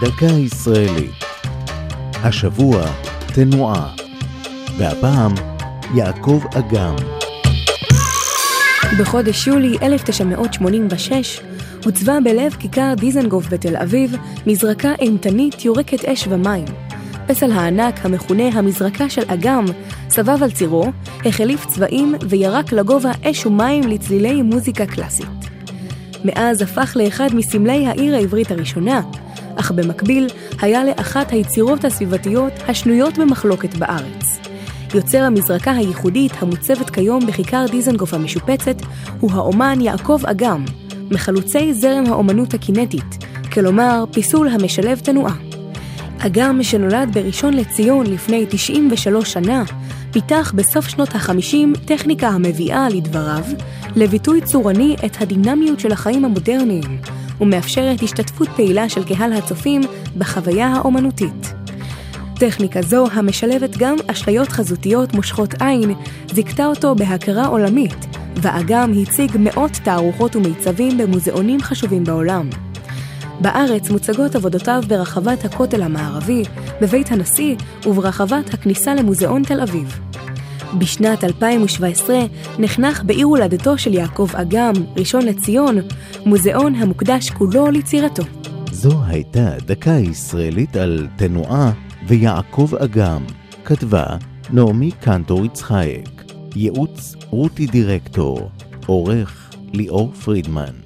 דקה ישראלית. השבוע תנועה. והפעם יעקב אגם. בחודש יולי 1986 הוצבה בלב כיכר דיזנגוף בתל אביב מזרקה אימתנית יורקת אש ומים. פסל הענק המכונה המזרקה של אגם סבב על צירו, החליף צבעים וירק לגובה אש ומים לצלילי מוזיקה קלאסית. מאז הפך לאחד מסמלי העיר העברית הראשונה, אך במקביל היה לאחת היצירות הסביבתיות השנויות במחלוקת בארץ. יוצר המזרקה הייחודית המוצבת כיום בכיכר דיזנגוף המשופצת הוא האומן יעקב אגם, מחלוצי זרם האומנות הקינטית, כלומר פיסול המשלב תנועה. אגם שנולד בראשון לציון לפני 93 שנה, פיתח בסוף שנות ה-50 טכניקה המביאה לדבריו לביטוי צורני את הדינמיות של החיים המודרניים ומאפשרת השתתפות פעילה של קהל הצופים בחוויה האומנותית. טכניקה זו, המשלבת גם אשליות חזותיות מושכות עין, זיכתה אותו בהכרה עולמית, ואגם הציג מאות תערוכות ומיצבים במוזיאונים חשובים בעולם. בארץ מוצגות עבודותיו ברחבת הכותל המערבי, בבית הנשיא וברחבת הכניסה למוזיאון תל אביב. בשנת 2017 נחנך בעיר הולדתו של יעקב אגם, ראשון לציון, מוזיאון המוקדש כולו ליצירתו. זו הייתה דקה ישראלית על תנועה ויעקב אגם. כתבה נעמי קנטור יצחייק. ייעוץ רותי דירקטור. עורך ליאור פרידמן.